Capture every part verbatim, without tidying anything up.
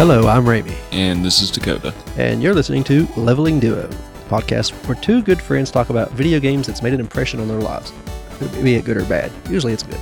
Hello, I'm Ramie. And this is Dakota. And you're listening to Leveling Duo, a podcast where two good friends talk about video games that's made an impression on their lives, be it good or bad. Usually it's good.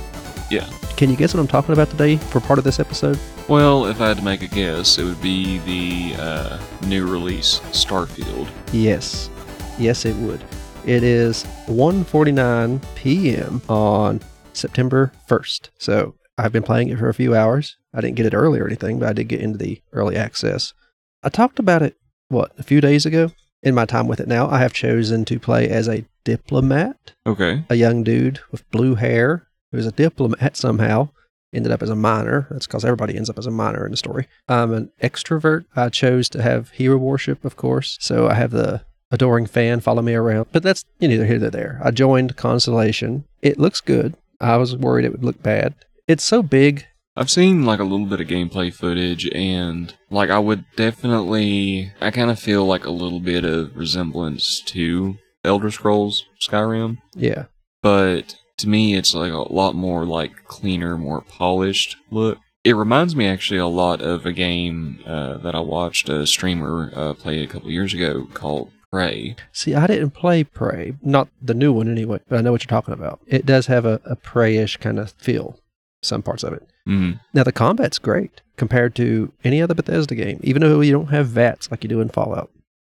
Yeah. Can you guess what I'm talking about today for part of this episode? Well, if I had to make a guess, it would be the uh, new release, Starfield. Yes. Yes, it would. It is one forty-nine p.m. on September first. So I've been playing it for a few hours. I didn't get it early or anything, but I did get into the early access. I talked about it, what, a few days ago? In my time with it now, I have chosen to play as a diplomat. Okay. A young dude with blue hair who's a diplomat somehow. Ended up as a miner. That's because everybody ends up as a miner in the story. I'm an extrovert. I chose to have hero worship, of course. So I have the adoring fan follow me around. But that's neither here nor there. I joined Constellation. It looks good. I was worried it would look bad. It's so big. I've seen like a little bit of gameplay footage, and like I would definitely, I kind of feel like a little bit of resemblance to Elder Scrolls Skyrim. Yeah. But to me, it's like a lot more like cleaner, more polished look. It reminds me actually a lot of a game uh, that I watched a streamer uh, play a couple years ago called Prey. See, I didn't play Prey, not the new one anyway, but I know what you're talking about. It does have a, a Prey-ish kind of feel, some parts of it. Mm-hmm. Now, the combat's great compared to any other Bethesda game, even though you don't have V A Ts like you do in Fallout.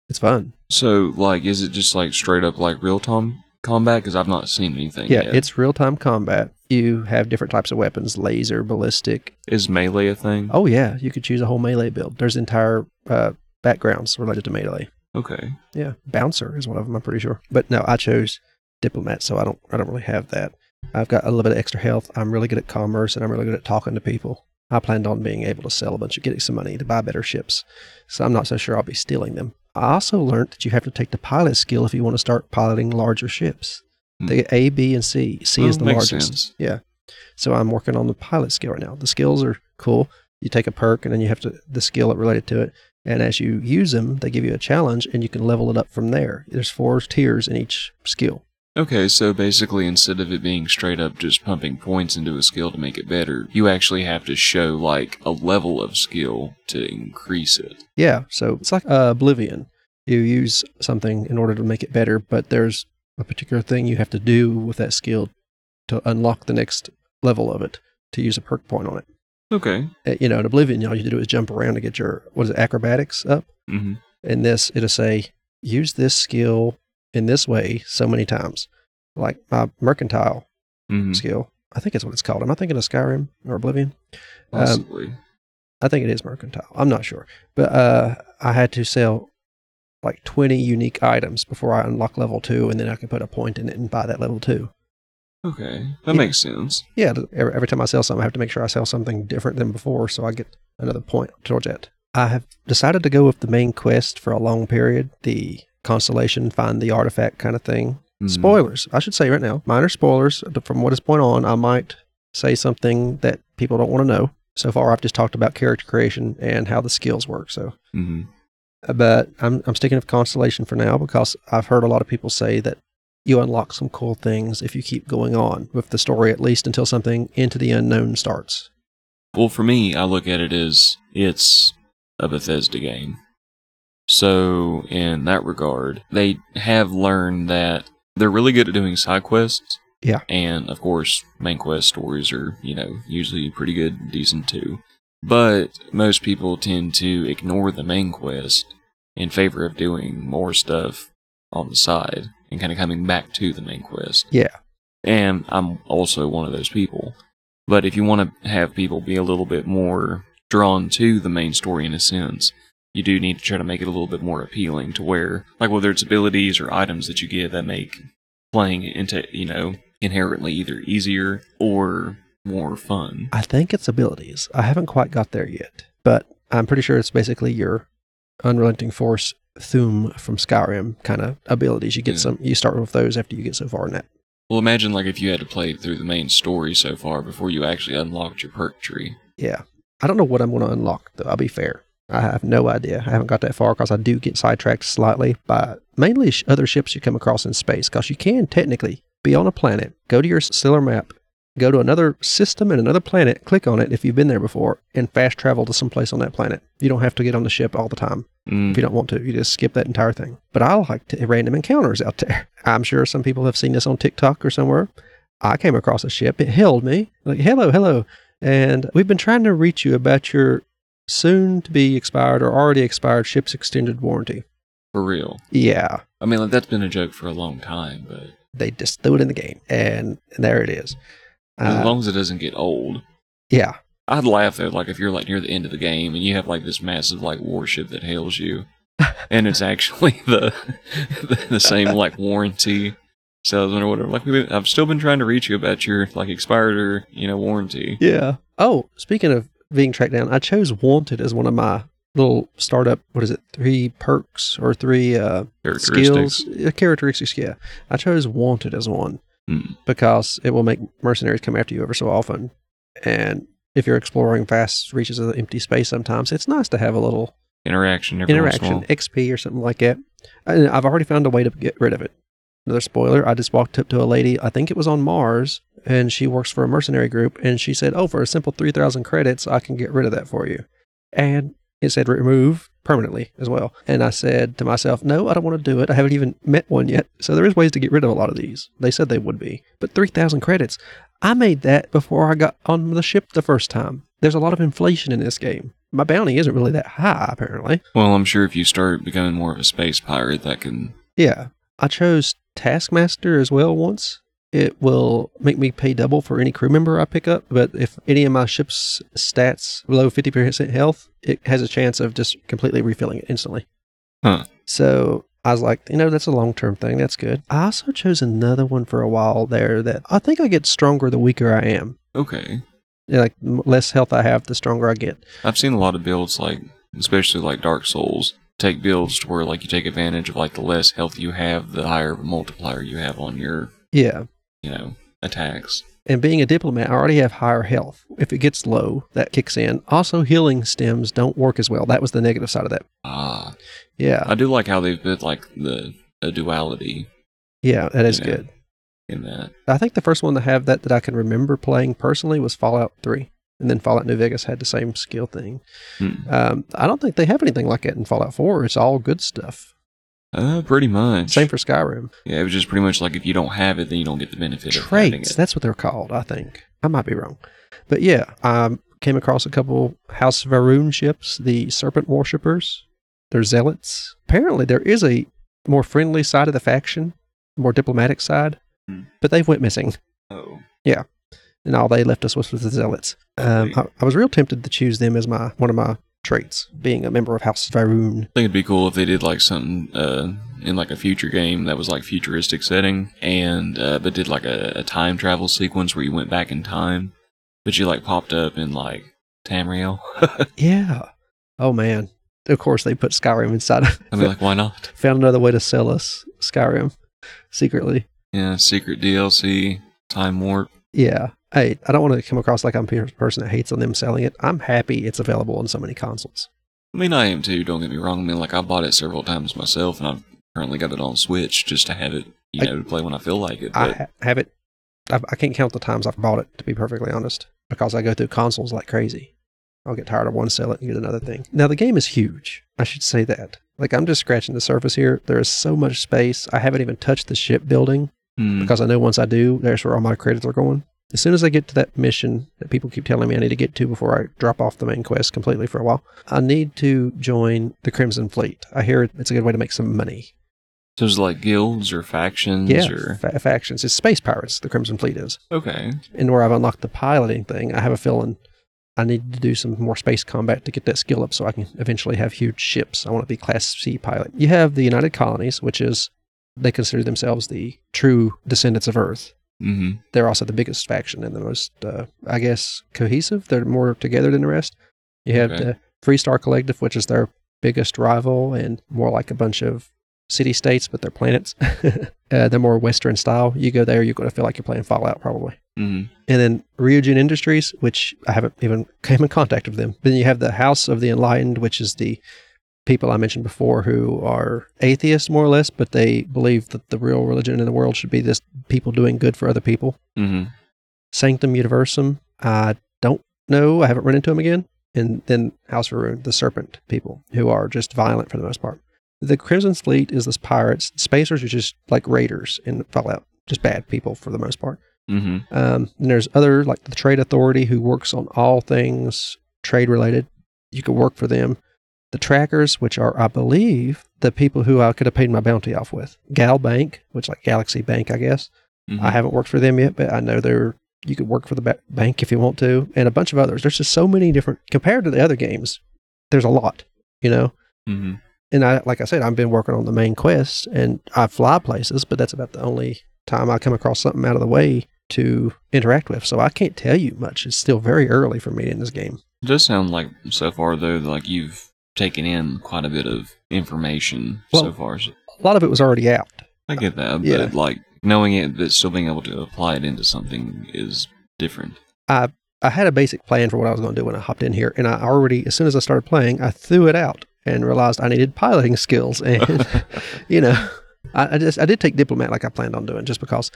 It's fun. So, like, is it just like straight up like real-time combat? Because I've not seen anything yeah, yet. Yeah, it's real-time combat. You have different types of weapons, laser, ballistic. Is melee a thing? Oh, yeah. You could choose a whole melee build. There's entire uh, backgrounds related to melee. Okay. Yeah. Bouncer is one of them, I'm pretty sure. But no, I chose Diplomat, so I don't I don't really have that. I've got a little bit of extra health. I'm really good at commerce, and I'm really good at talking to people. I planned on being able to sell a bunch of, getting some money to buy better ships, so I'm not so sure I'll be stealing them. I also learned that you have to take the pilot skill if you want to start piloting larger ships. Hmm. They get A, B, and C. C well, is the largest. Sense. Yeah. So I'm working on the pilot skill right now. The skills are cool. You take a perk, and then you have to the skill related to it. And as you use them, they give you a challenge, and you can level it up from there. There's four tiers in each skill. Okay, so basically instead of it being straight up just pumping points into a skill to make it better, you actually have to show like a level of skill to increase it. Yeah, so it's like uh, Oblivion. You use something in order to make it better, but there's a particular thing you have to do with that skill to unlock the next level of it, to use a perk point on it. Okay. You know, in Oblivion, all you have to do is jump around to get your, what is it, acrobatics up? Mm-hmm. And this, it'll say, use this skill in this way so many times. Like my mercantile mm-hmm. skill. I think that's what it's called. Am I thinking of Skyrim or Oblivion? Possibly. Um, I think it is mercantile. I'm not sure. But uh, I had to sell like twenty unique items before I unlock level two, and then I can put a point in it and buy that level two. Okay. That yeah. makes sense. Yeah. Every, every time I sell something, I have to make sure I sell something different than before, so I get another point towards that. I have decided to go with the main quest for a long period, the Constellation, find the artifact kind of thing. Mm. Spoilers, I should say right now. Minor spoilers. From this point on, I might say something that people don't want to know. So far, I've just talked about character creation and how the skills work. So, mm-hmm. But I'm, I'm sticking with Constellation for now because I've heard a lot of people say that you unlock some cool things if you keep going on with the story, at least until something into the unknown starts. Well, for me, I look at it as it's a Bethesda game. So, in that regard, they have learned that they're really good at doing side quests. Yeah. And, of course, main quest stories are, you know, usually pretty good, decent too. But most people tend to ignore the main quest in favor of doing more stuff on the side and kind of coming back to the main quest. Yeah. And I'm also one of those people. But if you want to have people be a little bit more drawn to the main story in a sense, you do need to try to make it a little bit more appealing to where, like, whether it's abilities or items that you get that make playing into, you know, inherently either easier or more fun. I think it's abilities. I haven't quite got there yet, but I'm pretty sure it's basically your unrelenting force Thum from Skyrim kind of abilities. You get yeah. some. You start with those after you get so far in that. Well, imagine like if you had to play through the main story so far before you actually unlocked your perk tree. Yeah, I don't know what I'm going to unlock though. I'll be fair. I have no idea. I haven't got that far because I do get sidetracked slightly by mainly sh- other ships you come across in space, because you can technically be on a planet, go to your stellar map, go to another system and another planet, click on it if you've been there before, and fast travel to someplace on that planet. You don't have to get on the ship all the time mm. if you don't want to. You just skip that entire thing. But I like to, random encounters out there. I'm sure some people have seen this on TikTok or somewhere. I came across a ship. It hailed me. Like, hello, hello. And we've been trying to reach you about your soon-to-be expired or already expired ship's extended warranty. For real? Yeah. I mean, like, that's been a joke for a long time, but... They just threw it in the game, and there it is. As uh, long as it doesn't get old. Yeah. I'd laugh at, like, if you're, like, near the end of the game, and you have, like, this massive, like, warship that hails you, and it's actually the the, the same, like, warranty... salesman or whatever. Like, we've been, I've still been trying to reach you about your, like, expired or, you know, warranty. Yeah. Oh, speaking of being tracked down, I chose Wanted as one of my little startup, what is it, three perks or three uh, characteristics. skills. Uh, characteristics, yeah. I chose Wanted as one mm. because it will make mercenaries come after you ever so often. And if you're exploring vast reaches of empty space sometimes, it's nice to have a little... Interaction. Interaction, X P or something like that. And I've already found a way to get rid of it. Another spoiler, I just walked up to a lady, I think it was on Mars, and she works for a mercenary group, and she said, oh, for a simple three thousand credits, I can get rid of that for you. And it said remove permanently as well. And I said to myself, no, I don't want to do it. I haven't even met one yet. So there is ways to get rid of a lot of these. They said they would be. But three thousand credits, I made that before I got on the ship the first time. There's a lot of inflation in this game. My bounty isn't really that high, apparently. Well, I'm sure if you start becoming more of a space pirate, that can... Yeah. I chose... Taskmaster as well once. It will make me pay double for any crew member I pick up, but if any of my ship's stats below fifty percent health, it has a chance of just completely refilling it instantly. Huh. So I was like, you know, that's a long-term thing. That's good. I also chose another one for a while there that I think I get stronger the weaker I am. Okay. Yeah, like, less health I have, the stronger I get. I've seen a lot of builds, like, especially like Dark Souls, take builds to where, like, you take advantage of, like, the less health you have, the higher multiplier you have on your, yeah, you know, attacks. And being a diplomat, I already have higher health. If it gets low, that kicks in. Also, healing stems don't work as well. That was the negative side of that. Ah. Yeah. I do like how they've put, like, the a duality. Yeah, that is good. In that. I think the first one to have that that I can remember playing personally was Fallout three. And then Fallout New Vegas had the same skill thing. Hmm. Um, I don't think they have anything like that in Fallout four. It's all good stuff. Uh, pretty much. Same for Skyrim. Yeah, it was just pretty much like if you don't have it, then you don't get the benefit Traits, of having it. That's what they're called, I think. I might be wrong. But yeah, I came across a couple House Va'ruun ships, the Serpent Worshippers. They're zealots. Apparently, there is a more friendly side of the faction, more diplomatic side, hmm. but they've went missing. Oh. Yeah. And all they left us was with the zealots. Um, I, I was real tempted to choose them as my one of my traits, being a member of House Va'ruun. I think it'd be cool if they did like something uh, in like a future game that was like futuristic setting, and uh, but did like a, a time travel sequence where you went back in time, but you like popped up in like Tamriel. Yeah. Oh man. Of course they put Skyrim inside. I mean, like, why not? Found another way to sell us Skyrim secretly. Yeah, secret D L C, time warp. Yeah. Hey, I don't want to come across like I'm a person that hates on them selling it. I'm happy it's available on so many consoles. I mean, I am too, don't get me wrong. I mean, like, I bought it several times myself, and I've currently got it on Switch just to have it, you I, know, to play when I feel like it. But I ha- have it. I, I can't count the times I've bought it, to be perfectly honest, because I go through consoles like crazy. I'll get tired of one, sell it, and get another thing. Now, the game is huge. I should say that. Like, I'm just scratching the surface here. There is so much space. I haven't even touched the ship building, mm. because I know once I do, there's where all my credits are going. As soon as I get to that mission that people keep telling me I need to get to before I drop off the main quest completely for a while, I need to join the Crimson Fleet. I hear it's a good way to make some money. So it's like guilds or factions? Yeah, or... Fa- factions. It's space pirates, the Crimson Fleet is. Okay. And where I've unlocked the piloting thing, I have a feeling I need to do some more space combat to get that skill up so I can eventually have huge ships. I want to be Class C pilot. You have the United Colonies, which is, they consider themselves the true descendants of Earth. Mm-hmm. They're also the biggest faction and the most, uh, I guess, cohesive. They're more together than the rest. You have okay. the Freestar Collective, which is their biggest rival and more like a bunch of city-states, but they're planets. uh, they're more Western style. You go there, you're going to feel like you're playing Fallout, probably. Mm-hmm. And then Ryujin Industries, which I haven't even came in contact with them. Then you have the House of the Enlightened, which is the people I mentioned before who are atheists, more or less, but they believe that the real religion in the world should be this people doing good for other people. Mm-hmm. Sanctum Universum, I don't know. I haven't run into them again. And then House Va'ruun, the serpent people, who are just violent for the most part. The Crimson Fleet is this pirates. Spacers are just like raiders in Fallout, just bad people for the most part. Mm-hmm. Um, and there's other, like the Trade Authority, who works on all things trade related. You could work for them. The Trackers, which are, I believe, the people who I could have paid my bounty off with. Gal Bank, which like Galaxy Bank, I guess. Mm-hmm. I haven't worked for them yet, but I know they're. You could work for the ba- bank if you want to, and a bunch of others. There's just so many different, compared to the other games, there's a lot, you know? Mm-hmm. And I, like I said, I've been working on the main quests, and I fly places, but that's about the only time I come across something out of the way to interact with. So I can't tell you much. It's still very early for me in this game. It does sound like, so far, though, like you've taken in quite a bit of information well, so far. A lot of it was already out. I get that, but yeah. like... Knowing it, but still being able to apply it into something is different. I I had a basic plan for what I was going to do when I hopped in here, and I already, as soon as I started playing, I threw it out and realized I needed piloting skills. And, you know, I, I just I did take Diplomat like I planned on doing, just because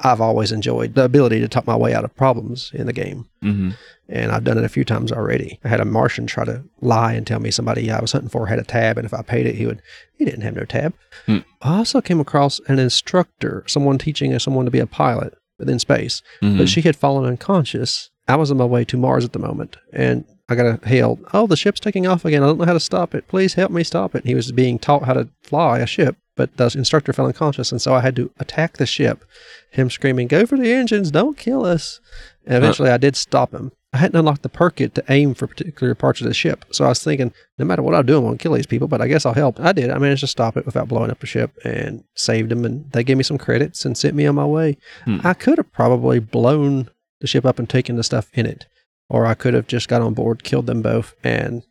I've always enjoyed the ability to talk my way out of problems in the game. Mm-hmm. And I've done it a few times already. I had a Martian try to lie and tell me somebody I was hunting for had a tab, and if I paid it, he would, he didn't have no tab. Mm. I also came across an instructor, someone teaching someone to be a pilot within space, mm-hmm. but she had fallen unconscious. I was on my way to Mars at the moment, and I got a hail, oh, the ship's taking off again. I don't know how to stop it. Please help me stop it. And he was being taught how to fly a ship. But the instructor fell unconscious, and so I had to attack the ship, him screaming, go for the engines, don't kill us. And eventually I did stop him. I hadn't unlocked the perkit to aim for particular parts of the ship, so I was thinking, no matter what I do, I'm going to kill these people, but I guess I'll help. I did. I managed to stop it without blowing up the ship and saved them, and they gave me some credits and sent me on my way. Hmm. I could have probably blown the ship up and taken the stuff in it, or I could have just got on board, killed them both, and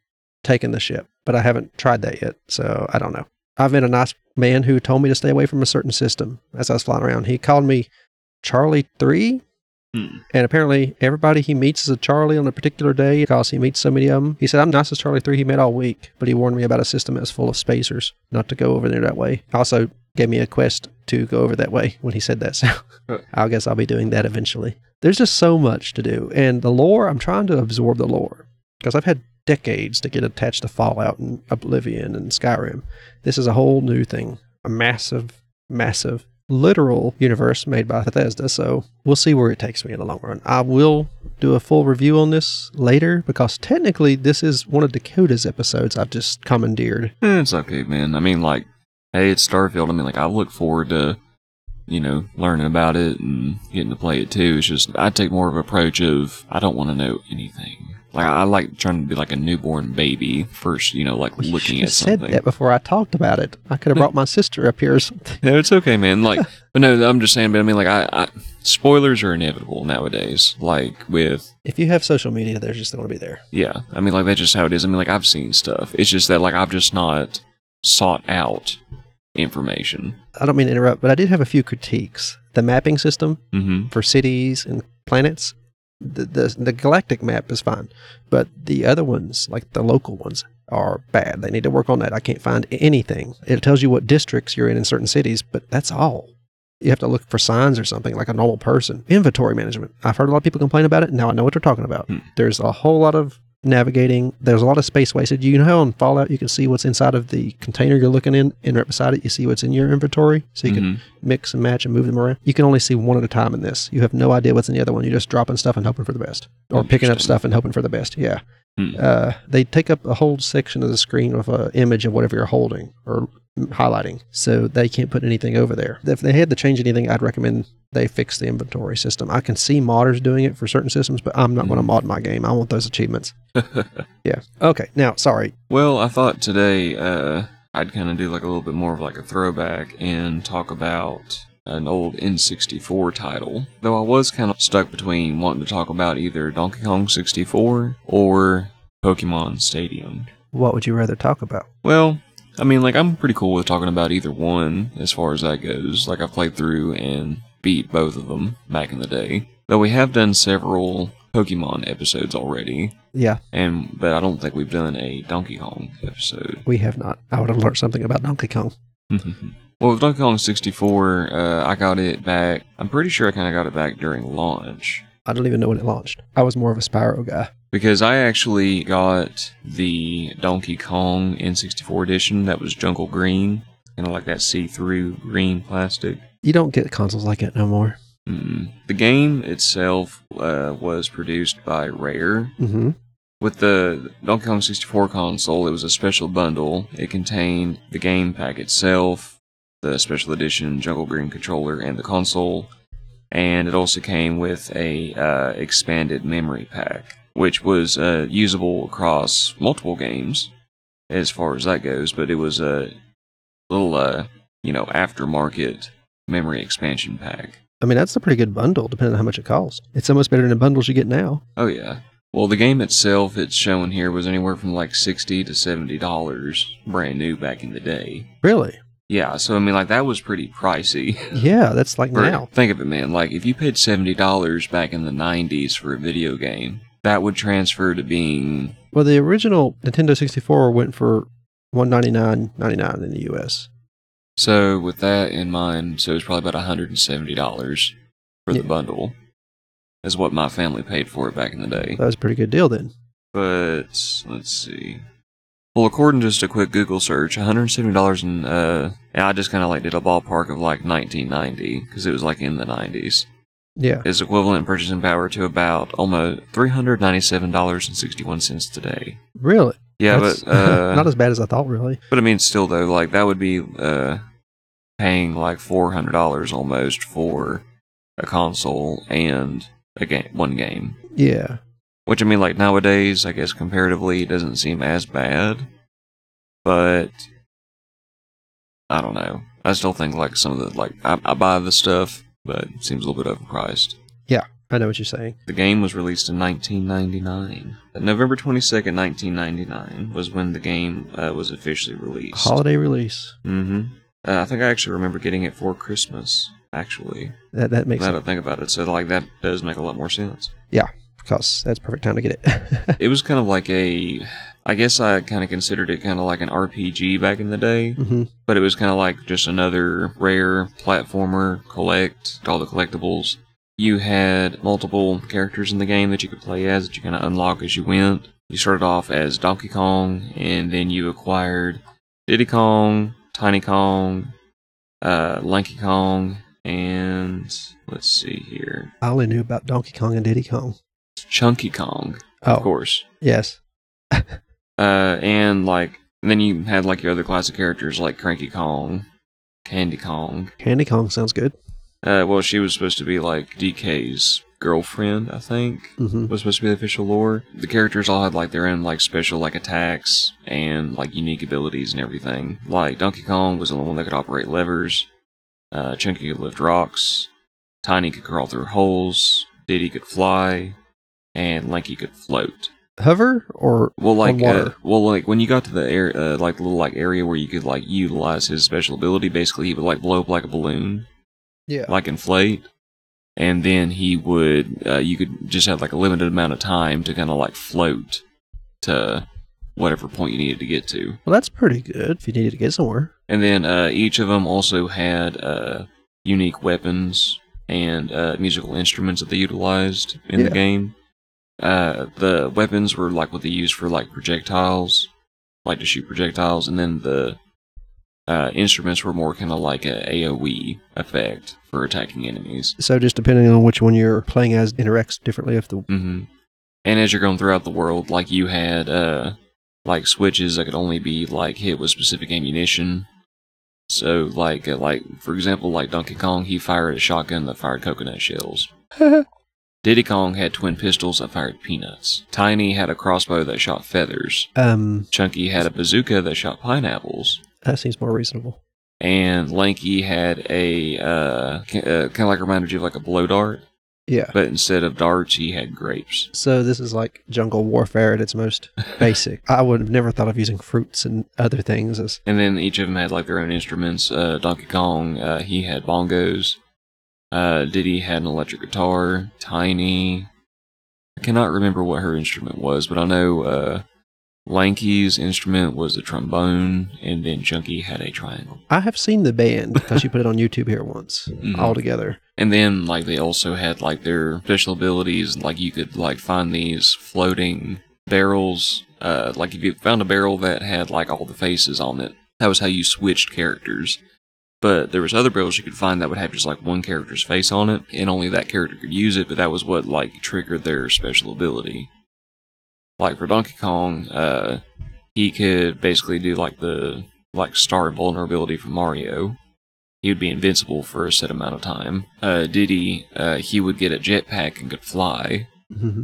taken the ship. But I haven't tried that yet, so I don't know. I've met a nice man who told me to stay away from a certain system as I was flying around. He called me Charlie three, mm. and apparently everybody he meets is a Charlie on a particular day because he meets so many of them. He said, I'm nice as Charlie three he met all week, but he warned me about a system that's full of spacers, not to go over there that way. Also gave me a quest to go over that way when he said that, so I guess I'll be doing that eventually. There's just so much to do, and the lore, I'm trying to absorb the lore because I've had decades to get attached to Fallout and Oblivion and Skyrim. This is a whole new thing. A massive, massive, literal universe made by Bethesda, so we'll see where it takes me in the long run. I will do a full review on this later, because technically this is one of Dakota's episodes I've just commandeered. Eh, it's okay, man. I mean, like, hey, it's Starfield. I mean, like, I look forward to, you know, learning about it and getting to play it, too. It's just, I take more of an approach of, I don't want to know anything. Like, I like trying to be like a newborn baby first, you know, like looking at something. You said that before I talked about it. I could have brought my sister up here or something. No, it's okay, man. Like, but no, I'm just saying, but I mean, like, I, I spoilers are inevitable nowadays. Like, with... If you have social media, they're just going to be there. Yeah. I mean, like, that's just how it is. I mean, like, I've seen stuff. It's just that, like, I've just not sought out information. I don't mean to interrupt, but I did have a few critiques. The mapping system mm-hmm. for cities and planets. The, the the galactic map is fine, but the other ones, like the local ones, are bad. They need to work on that. I can't find anything. It tells you what districts you're in in certain cities, but that's all. You have to look for signs or something like a normal person. Inventory management. I've heard a lot of people complain about it. Now I know what they're talking about. Hmm. There's a whole lot of navigating. There's a lot of space wasted. You know how in Fallout you can see what's inside of the container you're looking in, and right beside it you see what's in your inventory, so you mm-hmm. can mix and match and move them around. You can only see one at a time in this. You have no idea what's in the other one. You're just dropping stuff and hoping for the best, or picking up stuff and hoping for the best. Yeah. Mm-hmm. Uh, they take up a whole section of the screen with an image of whatever you're holding or highlighting, so they can't put anything over there. If they had to change anything, I'd recommend they fix the inventory system. I can see modders doing it for certain systems, but I'm not mm-hmm. going to mod my game. I want those achievements. Yeah. Okay. Now, sorry. Well, I thought today uh, I'd kind of do like a little bit more of like a throwback and talk about an old N sixty-four title. Though I was kind of stuck between wanting to talk about either Donkey Kong sixty-four or Pokemon Stadium. What would you rather talk about? Well, I mean, like, I'm pretty cool with talking about either one as far as that goes. Like, I've played through and beat both of them back in the day. Though we have done several Pokemon episodes already. Yeah. And but I don't think we've done a Donkey Kong episode. We have not. I would have learned something about Donkey Kong. Well, with Donkey Kong sixty-four, uh, I got it back. I'm pretty sure I kind of got it back during launch. I don't even know when it launched. I was more of a Spyro guy. Because I actually got the Donkey Kong N sixty-four edition that was jungle green. Kind of like that see-through green plastic. You don't get consoles like it no more. Mm. The game itself uh, was produced by Rare. Mm-hmm. With the Donkey Kong sixty-four console, it was a special bundle. It contained the game pack itself, the special edition jungle green controller, and the console. And it also came with a uh, expanded memory pack, which was uh, usable across multiple games, as far as that goes. But it was a little, uh, you know, aftermarket memory expansion pack. I mean, that's a pretty good bundle, depending on how much it costs. It's almost better than the bundles you get now. Oh, yeah. Well, the game itself, it's shown here, was anywhere from like sixty dollars to seventy dollars brand new back in the day. Really? Yeah, so I mean, like, that was pretty pricey. Yeah, that's like for, now. Think of it, man. Like, if you paid seventy dollars back in the nineties for a video game, that would transfer to being... Well, the original Nintendo sixty-four went for one hundred ninety-nine dollars and ninety-nine cents in the U S. So, with that in mind, so it's probably about one hundred seventy dollars for yeah. the bundle. That's what my family paid for it back in the day. That was a pretty good deal then. But, let's see... Well, according to just a quick Google search, one hundred seventy dollars and uh, I just kind of like did a ballpark of like nineteen ninety because it was like in the nineties. Yeah, is equivalent purchasing power to about almost three hundred ninety-seven dollars and sixty-one cents today. Really? Yeah, that's, but uh, not as bad as I thought, really. But I mean, still though, like that would be uh, paying like four hundred dollars almost for a console and a game, one game. Yeah. Which, I mean, like, nowadays, I guess, comparatively, it doesn't seem as bad. But, I don't know. I still think, like, some of the, like, I, I buy the stuff, but it seems a little bit overpriced. Yeah, I know what you're saying. The game was released in nineteen ninety-nine. November twenty-second, nineteen ninety-nine was when the game uh, was officially released. Holiday release. Mm-hmm. Uh, I think I actually remember getting it for Christmas, actually. That, that makes sense. Now that I think about it, so, like, that does make a lot more sense. Yeah. Because that's the perfect time to get it. It was kind of like a, I guess I kind of considered it kind of like an R P G back in the day. Mm-hmm. But it was kind of like just another Rare platformer, collect, all the collectibles. You had multiple characters in the game that you could play as, that you kind of unlock as you went. You started off as Donkey Kong, and then you acquired Diddy Kong, Tiny Kong, uh, Lanky Kong, and let's see here. I only knew about Donkey Kong and Diddy Kong. Chunky Kong, of oh, course. Yes. uh, and like, and then you had like your other classic characters like Cranky Kong, Candy Kong. Candy Kong sounds good. Uh, well, she was supposed to be like D K's girlfriend, I think. Mm-hmm. Was supposed to be the official lore. The characters all had like their own like special like attacks and like unique abilities and everything. Like Donkey Kong was the one that could operate levers. Uh, Chunky could lift rocks. Tiny could crawl through holes. Diddy could fly. And Lanky could float, hover, or well, like water. Uh, well, like when you got to the air, uh, like little like area where you could like utilize his special ability. Basically, he would like blow up like a balloon, yeah, like inflate, and then he would. Uh, you could just have like a limited amount of time to kind of like float to whatever point you needed to get to. Well, that's pretty good if you needed to get somewhere. And then uh, each of them also had uh, unique weapons and uh, musical instruments that they utilized in yeah. the game. Uh, the weapons were like what they used for like projectiles, like to shoot projectiles, and then the uh, instruments were more kind of like a AoE effect for attacking enemies. So just depending on which one you're playing as interacts differently with the. Mm-hmm. And as you're going throughout the world, like you had uh, like switches that could only be like hit with specific ammunition. So like uh, like for example, like Donkey Kong, he fired a shotgun that fired coconut shells. Diddy Kong had twin pistols that fired peanuts. Tiny had a crossbow that shot feathers. Um, Chunky had a bazooka that shot pineapples. That seems more reasonable. And Lanky had a, uh, kind of like reminded you of like a blow dart. Yeah. But instead of darts, he had grapes. So this is like jungle warfare at its most basic. I would have never thought of using fruits and other things. As... And then each of them had like their own instruments. Uh, Donkey Kong, uh, he had bongos. Uh, Diddy had an electric guitar. Tiny, I cannot remember what her instrument was, but I know uh, Lanky's instrument was a trombone, and then Chunky had a triangle. I have seen the band because you put it on YouTube here once, mm-hmm. all together. And then, like, they also had, like, their special abilities. Like, you could, like, find these floating barrels. Uh, like, if you found a barrel that had, like, all the faces on it, that was how you switched characters. But there was other barrels you could find that would have just, like, one character's face on it, and only that character could use it, but that was what, like, triggered their special ability. Like, for Donkey Kong, uh, he could basically do, like, the, like, star invulnerability from Mario. He would be invincible for a set amount of time. Uh, Diddy, uh, he would get a jetpack and could fly. Mm-hmm.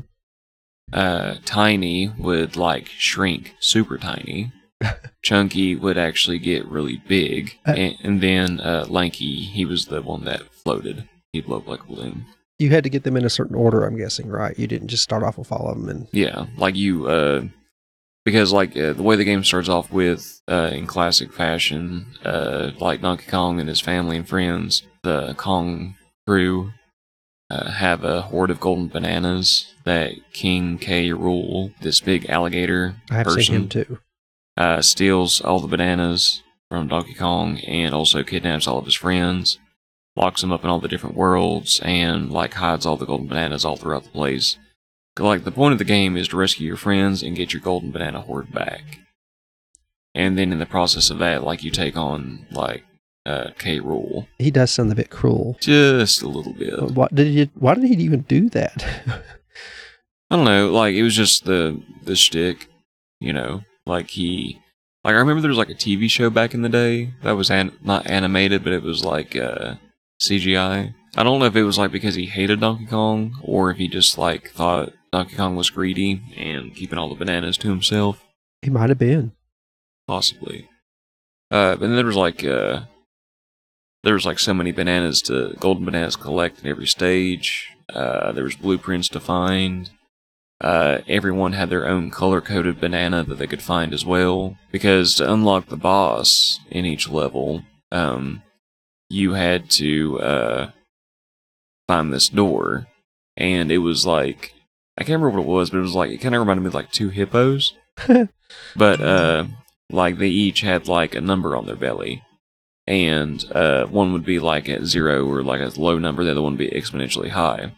Uh, Tiny would, like, shrink super tiny. Chunky would actually get really big. Uh, and, and then, uh, Lanky, he was the one that floated. He blew up like a balloon. You had to get them in a certain order, I'm guessing, right? You didn't just start off with all of them. And yeah, like you, uh, because like uh, the way the game starts off with, uh, in classic fashion, uh, like Donkey Kong and his family and friends, the Kong crew uh, have a horde of golden bananas that King K. Rool, this big alligator person, I have seen him too. Uh, steals all the bananas from Donkey Kong and also kidnaps all of his friends. Locks him up in all the different worlds, and, like, hides all the golden bananas all throughout the place. Like, the point of the game is to rescue your friends and get your golden banana horde back. And then in the process of that, like, you take on, like, uh, K. Rool. He does sound a bit cruel. Just a little bit. Why did he, why did he even do that? I don't know, like, it was just the, the shtick, you know, like, he... Like, I remember there was, like, a T V show back in the day that was an- not animated, but it was, like, uh... C G I. I don't know if it was like because he hated Donkey Kong or if he just like thought Donkey Kong was greedy and keeping all the bananas to himself. He might have been. Possibly. Uh, but then there was like, uh, there was like so many bananas to, golden bananas to collect in every stage. Uh, there was blueprints to find. Uh, everyone had their own color-coded banana that they could find as well. Because to unlock the boss in each level, um, you had to uh, find this door, and it was like, I can't remember what it was, but it was like, it kind of reminded me of like two hippos, but uh, like they each had like a number on their belly, and uh, one would be like at zero or like a low number, the other one would be exponentially high,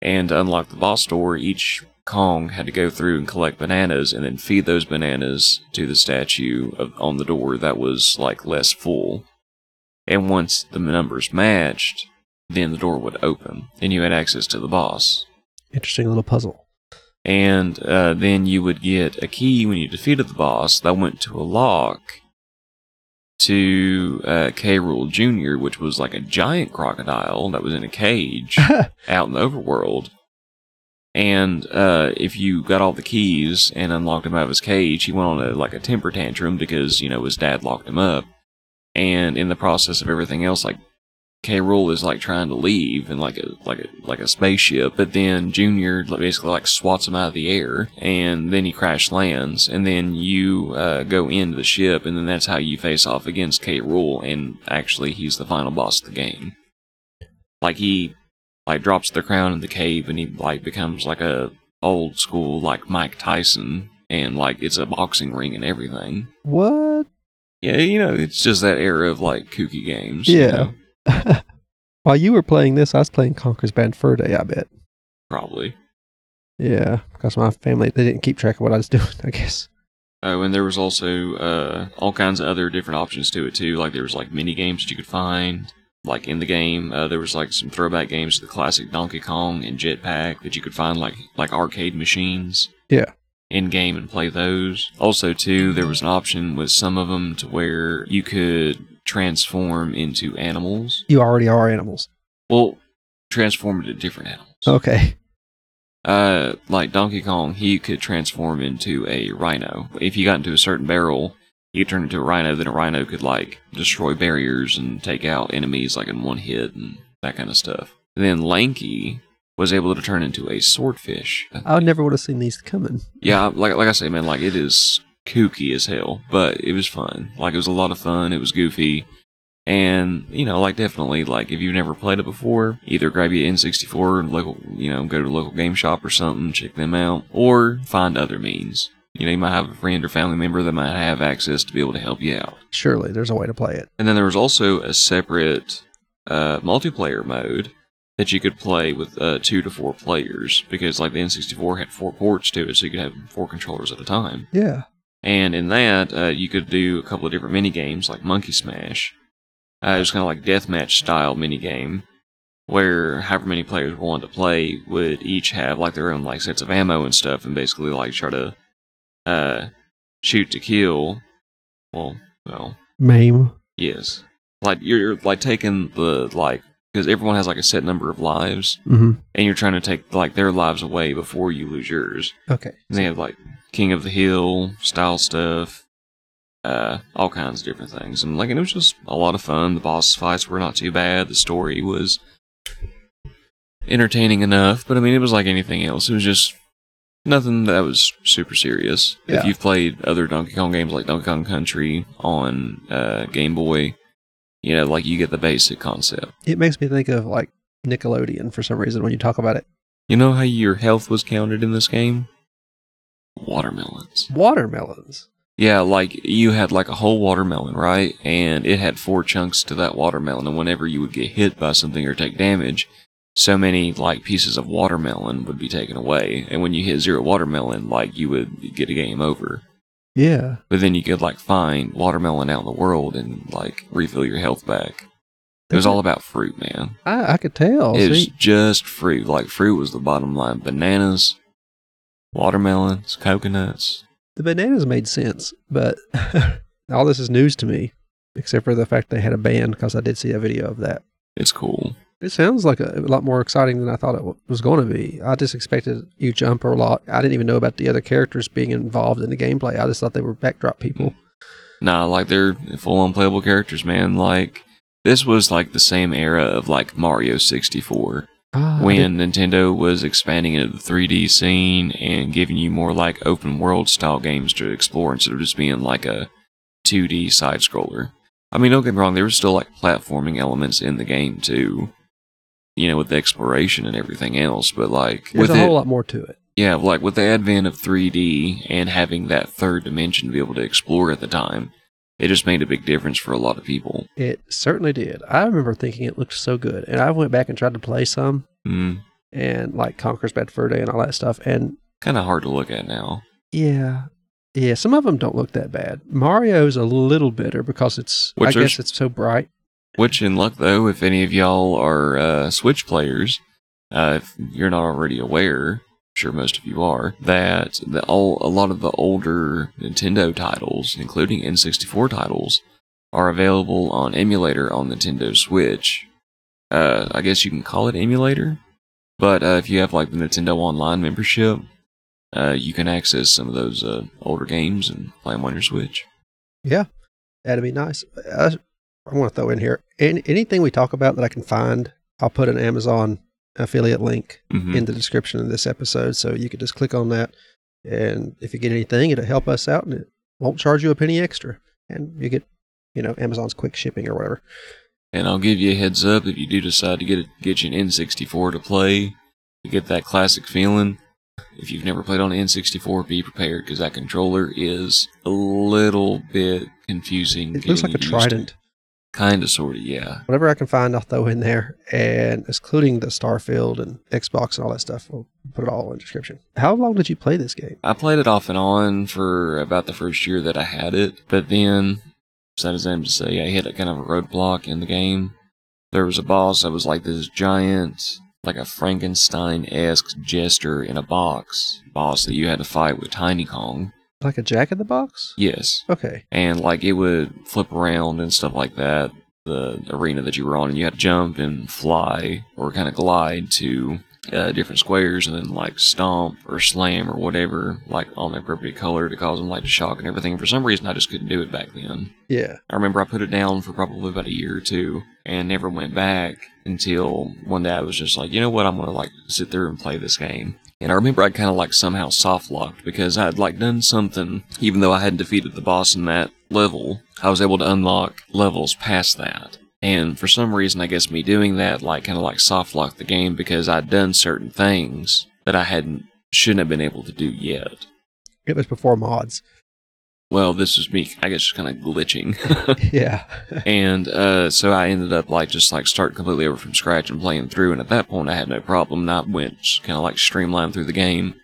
and to unlock the boss door, each Kong had to go through and collect bananas and then feed those bananas to the statue of, on the door that was like less full. And once the numbers matched, then the door would open, and you had access to the boss. Interesting little puzzle. And uh, then you would get a key when you defeated the boss that went to a lock to uh, K. Rool Junior, which was like a giant crocodile that was in a cage out in the overworld. And uh, if you got all the keys and unlocked him out of his cage, he went on a, like a temper tantrum because, you know, his dad locked him up. And in the process of everything else, like, K. Rool is, like, trying to leave in, like, a like a, like a spaceship. But then Junior basically, like, swats him out of the air. And then he crash lands. And then you uh, go into the ship. And then that's how you face off against K. Rool. And actually, he's the final boss of the game. Like, he, like, drops the crown in the cave. And he, like, becomes, like, a old-school, like, Mike Tyson. And, like, it's a boxing ring and everything. What? Yeah, you know, it's just that era of, like, kooky games. Yeah. You know? While you were playing this, I was playing Conker's Bad Fur Day, I bet. Probably. Yeah, because my family, they didn't keep track of what I was doing, I guess. Oh, and there was also uh, all kinds of other different options to it, too. Like, there was, like, mini-games that you could find, like, in the game. Uh, there was, like, some throwback games to the classic Donkey Kong and Jetpack that you could find, like, like arcade machines. Yeah. In-game and play those. Also, too, there was an option with some of them to where you could transform into animals. You already are animals. Well, transform into different animals. Okay. Uh, like Donkey Kong, he could transform into a rhino. If you got into a certain barrel, you turned into a rhino, then a rhino could, like, destroy barriers and take out enemies, like, in one hit and that kind of stuff. And then Lanky was able to turn into a swordfish. I never would have seen these coming. Yeah, like like I say, man, like, it is kooky as hell, but it was fun. Like, it was a lot of fun, it was goofy, and, you know, like, definitely, like, if you've never played it before, either grab your N sixty-four and local, you know, go to a local game shop or something, check them out, or find other means. You know, you might have a friend or family member that might have access to be able to help you out. Surely, there's a way to play it. And then there was also a separate uh, multiplayer mode that you could play with uh, two to four players, because like the N sixty-four had four ports to it, so you could have four controllers at a time. Yeah. And in that, uh, you could do a couple of different mini games, like Monkey Smash. Uh, it was kind of like deathmatch style mini game, where however many players wanted to play would each have like their own like sets of ammo and stuff, and basically like try to uh, shoot to kill. Well, well, maim. Yes, like you're, you're like taking the like. Because everyone has like a set number of lives, mm-hmm. and you're trying to take like their lives away before you lose yours. Okay. And they have like King of the Hill style stuff, uh, all kinds of different things, and like and it was just a lot of fun. The boss fights were not too bad. The story was entertaining enough, but I mean, it was like anything else. It was just nothing that was super serious. Yeah. If you've played other Donkey Kong games like Donkey Kong Country on uh, Game Boy. You know, like, you get the basic concept. It makes me think of, like, Nickelodeon for some reason when you talk about it. You know how your health was counted in this game? Watermelons. Watermelons? Yeah, like, you had, like, a whole watermelon, right? And it had four chunks to that watermelon, and whenever you would get hit by something or take damage, so many, like, pieces of watermelon would be taken away. And when you hit zero watermelon, like, you would get a game over. Yeah. But then you could, like, find watermelon out in the world and, like, refill your health back. It was all about fruit, man. I, I could tell. It see? was just fruit. Like, fruit was the bottom line. Bananas, watermelons, coconuts. The bananas made sense, but all this is news to me, except for the fact they had a band, because I did see a video of that. It's cool. It sounds like a, a lot more exciting than I thought it was going to be. I just expected you jump a lot. I didn't even know about the other characters being involved in the gameplay. I just thought they were backdrop people. Nah, like they're full-on playable characters, man. Like this was like the same era of like Mario sixty-four, ah, when Nintendo was expanding into the three D scene and giving you more like open world style games to explore instead of just being like a two D side scroller. I mean, don't get me wrong, there were still like platforming elements in the game too. You know, with the exploration and everything else, but like... There's with a whole it, lot more to it. Yeah, like with the advent of three D and having that third dimension to be able to explore at the time, it just made a big difference for a lot of people. It certainly did. I remember thinking it looked so good, and I went back and tried to play some, mm. and like Conker's Bad Fur Day and all that stuff, and... Kind of hard to look at now. Yeah. Yeah, some of them don't look that bad. Mario's a little bitter because it's... Which I guess it's so bright. Which, in luck, though, if any of y'all are uh, Switch players, uh, if you're not already aware, I'm sure most of you are, that the, all, a lot of the older Nintendo titles, including N sixty-four titles, are available on emulator on Nintendo Switch. Uh, I guess you can call it emulator, but uh, if you have like the Nintendo Online membership, uh, you can access some of those uh, older games and play them on your Switch. Yeah, that'd be nice. I- I want to throw in here, Any, anything we talk about that I can find, I'll put an Amazon affiliate link mm-hmm. in the description of this episode, so you can just click on that, and if you get anything, it'll help us out, and it won't charge you a penny extra, and you get, you know, Amazon's quick shipping or whatever. And I'll give you a heads up, if you do decide to get, a, get you an N sixty-four to play, to get that classic feeling, if you've never played on an N sixty-four, be prepared, because that controller is a little bit confusing. It looks like a trident. Kind of, sort of, yeah. Whatever I can find, I'll throw in there, and excluding the Starfield and Xbox and all that stuff, we'll put it all in the description. How long did you play this game? I played it off and on for about the first year that I had it, but then, sad as I am to say, I hit a kind of a roadblock in the game. There was a boss that was like this giant, like a Frankenstein-esque jester in a box boss that you had to fight with Tiny Kong. Like a Jack in the Box? Yes. Okay. And, like, it would flip around and stuff like that, the arena that you were on, and you had to jump and fly or kind of glide to uh, different squares and then, like, stomp or slam or whatever, like, on the appropriate color to cause them, like, to shock and everything. For some reason, I just couldn't do it back then. Yeah. I remember I put it down for probably about a year or two and never went back until one day I was just like, you know what, I'm going to, like, sit there and play this game. And I remember I kind of like somehow soft-locked because I had like done something, even though I hadn't defeated the boss in that level, I was able to unlock levels past that. And for some reason, I guess me doing that like kind of like soft-locked the game because I'd done certain things that I hadn't, shouldn't have been able to do yet. It was before mods. Well, this was me, I guess, just kind of glitching. Yeah. And uh, so I ended up like just like starting completely over from scratch and playing through. And at that point, I had no problem. And I went kind of like streamlined through the game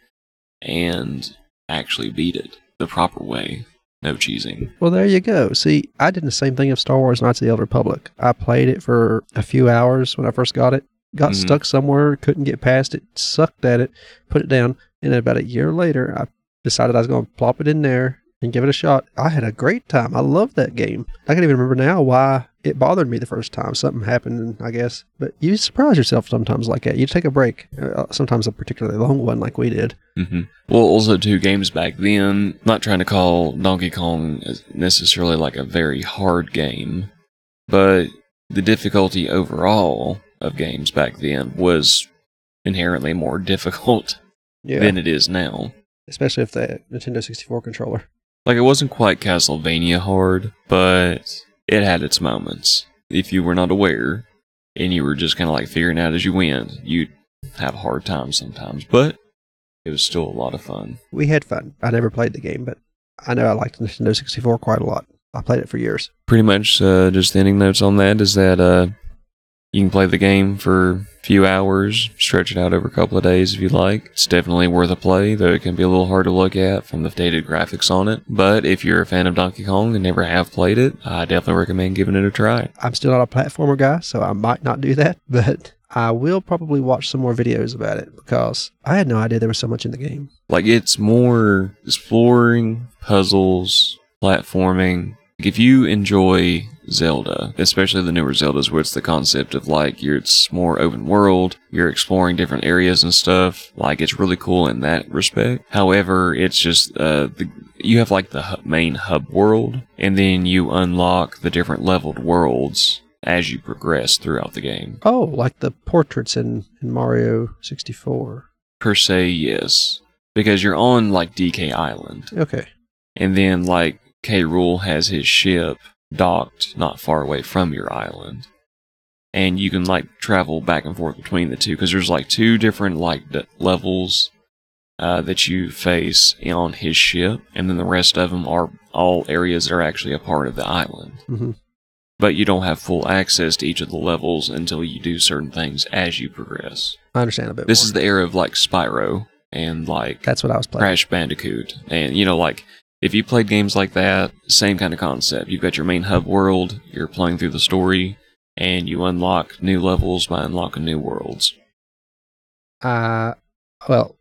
and actually beat it the proper way. No cheesing. Well, there you go. See, I did the same thing of Star Wars Knights of the Old Republic. I played it for a few hours when I first got it. Got mm-hmm. stuck somewhere, couldn't get past it, sucked at it, put it down. And then about a year later, I decided I was going to plop it in there and give it a shot. I had a great time. I loved that game. I can't even remember now why it bothered me the first time. Something happened, I guess. But you surprise yourself sometimes like that. You take a break, sometimes a particularly long one like we did. Mm-hmm. Well, also, too, games back then, not trying to call Donkey Kong necessarily like a very hard game, but the difficulty overall of games back then was inherently more difficult yeah. than it is now. Especially with the Nintendo sixty-four controller. Like, it wasn't quite Castlevania hard, but it had its moments. If you were not aware, and you were just kind of like figuring out as you went, you'd have a hard time sometimes, but it was still a lot of fun. We had fun. I never played the game, but I know I liked Nintendo sixty-four quite a lot. I played it for years. Pretty much uh, just the ending notes on that is that uh, you can play the game for a few hours, stretch it out over a couple of days if you like. It's definitely worth a play, though it can be a little hard to look at from the dated graphics on it. But if you're a fan of Donkey Kong and never have played it, I definitely recommend giving it a try. I'm still not a platformer guy, so I might not do that, but I will probably watch some more videos about it because I had no idea there was so much in the game. Like, it's more exploring, puzzles, platforming. If you enjoy Zelda, especially the newer Zeldas, where it's the concept of like you're it's more open world, you're exploring different areas and stuff, like it's really cool in that respect. However, it's just uh the, you have like the hub, main hub world, and then you unlock the different leveled worlds as you progress throughout the game. Oh, like the portraits in, in Mario sixty-four. Per se, yes, because you're on like D K Island. Okay, and then like K. Rool has his ship docked not far away from your island, and you can like travel back and forth between the two because there's like two different like d- levels uh, that you face on his ship, and then the rest of them are all areas that are actually a part of the island. Mm-hmm. But you don't have full access to each of the levels until you do certain things as you progress. I understand a bit. This more. Is the era of like Spyro and like that's what I was playing. Crash Bandicoot, and you know like. If you played games like that, same kind of concept. You've got your main hub world, you're playing through the story, and you unlock new levels by unlocking new worlds. Uh, well,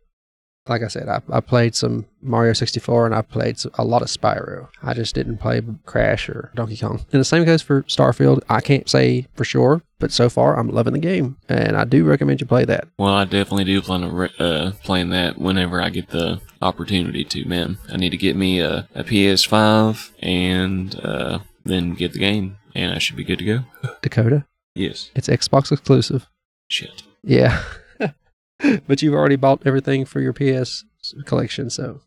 like I said, I, I played some Mario sixty-four, and I played a lot of Spyro. I just didn't play Crash or Donkey Kong. And the same goes for Starfield. I can't say for sure, but so far, I'm loving the game, and I do recommend you play that. Well, I definitely do plan on uh, playing that whenever I get the opportunity to, man. I need to get me a, a P S five and uh, then get the game, and I should be good to go. Dakota? Yes. It's Xbox exclusive. Shit. Yeah. But you've already bought everything for your P S collection, so.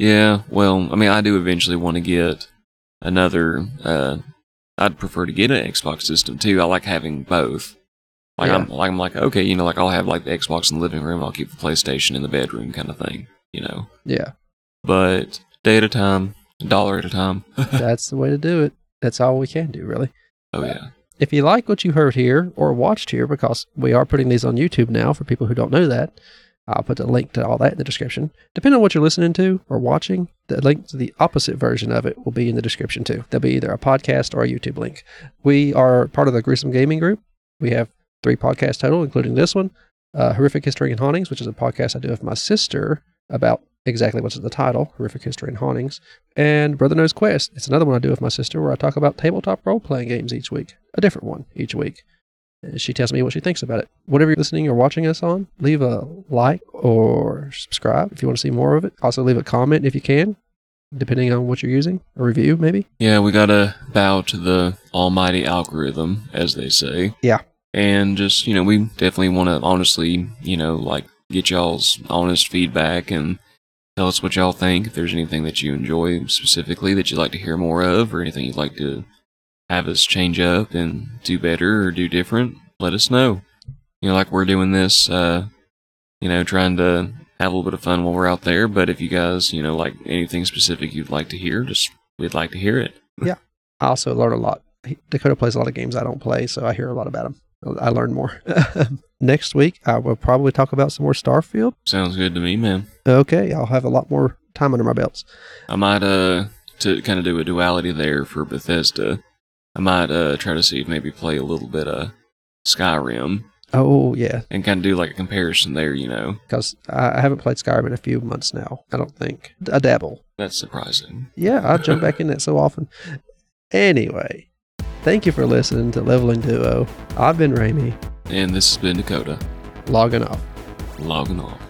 Yeah, well, I mean, I do eventually want to get another, uh, I'd prefer to get an Xbox system, too. I like having both. Like, yeah. I'm, like, I'm like, okay, you know, like, I'll have, like, the Xbox in the living room, I'll keep the PlayStation in the bedroom kind of thing, you know? Yeah. But day at a time, a dollar at a time. That's the way to do it. That's all we can do, really. Oh, yeah. If you like what you heard here or watched here, because we are putting these on YouTube now for people who don't know that, I'll put a link to all that in the description. Depending on what you're listening to or watching, the link to the opposite version of it will be in the description too. There'll be either a podcast or a YouTube link. We are part of the Gruesome Gaming Group. We have three podcasts total, including this one, uh, Horrific History and Hauntings, which is a podcast I do with my sister about exactly what's in the title, Horrific History and Hauntings, and Brother Knows Quest. It's another one I do with my sister where I talk about tabletop role-playing games each week, a different one each week. She tells me what she thinks about it. Whatever you're listening or watching us on, leave a like or subscribe if you want to see more of it. Also leave a comment if you can, depending on what you're using, a review maybe. Yeah, we gotta bow to the almighty algorithm, as they say. Yeah. And just, you know, we definitely want to honestly, you know, like get y'all's honest feedback and tell us what y'all think, if there's anything that you enjoy specifically that you'd like to hear more of, or anything you'd like to have us change up and do better or do different, let us know. You know, like we're doing this, uh, you know, trying to have a little bit of fun while we're out there. But if you guys, you know, like anything specific you'd like to hear, just we'd like to hear it. Yeah. I also learn a lot. Dakota plays a lot of games I don't play, so I hear a lot about them. I learn more. Next week, I will probably talk about some more Starfield. Sounds good to me, man. Okay. I'll have a lot more time under my belts. I might uh to kind of do a duality there for Bethesda. I might uh try to see if maybe play a little bit of Skyrim. Oh, yeah. And kind of do like a comparison there, you know. Because I haven't played Skyrim in a few months now, I don't think. I dabble. That's surprising. Yeah, I jump back in it so often. Anyway, thank you for listening to Leveling Duo. I've been Ramie. And this has been Dakota. Logging off. Logging off.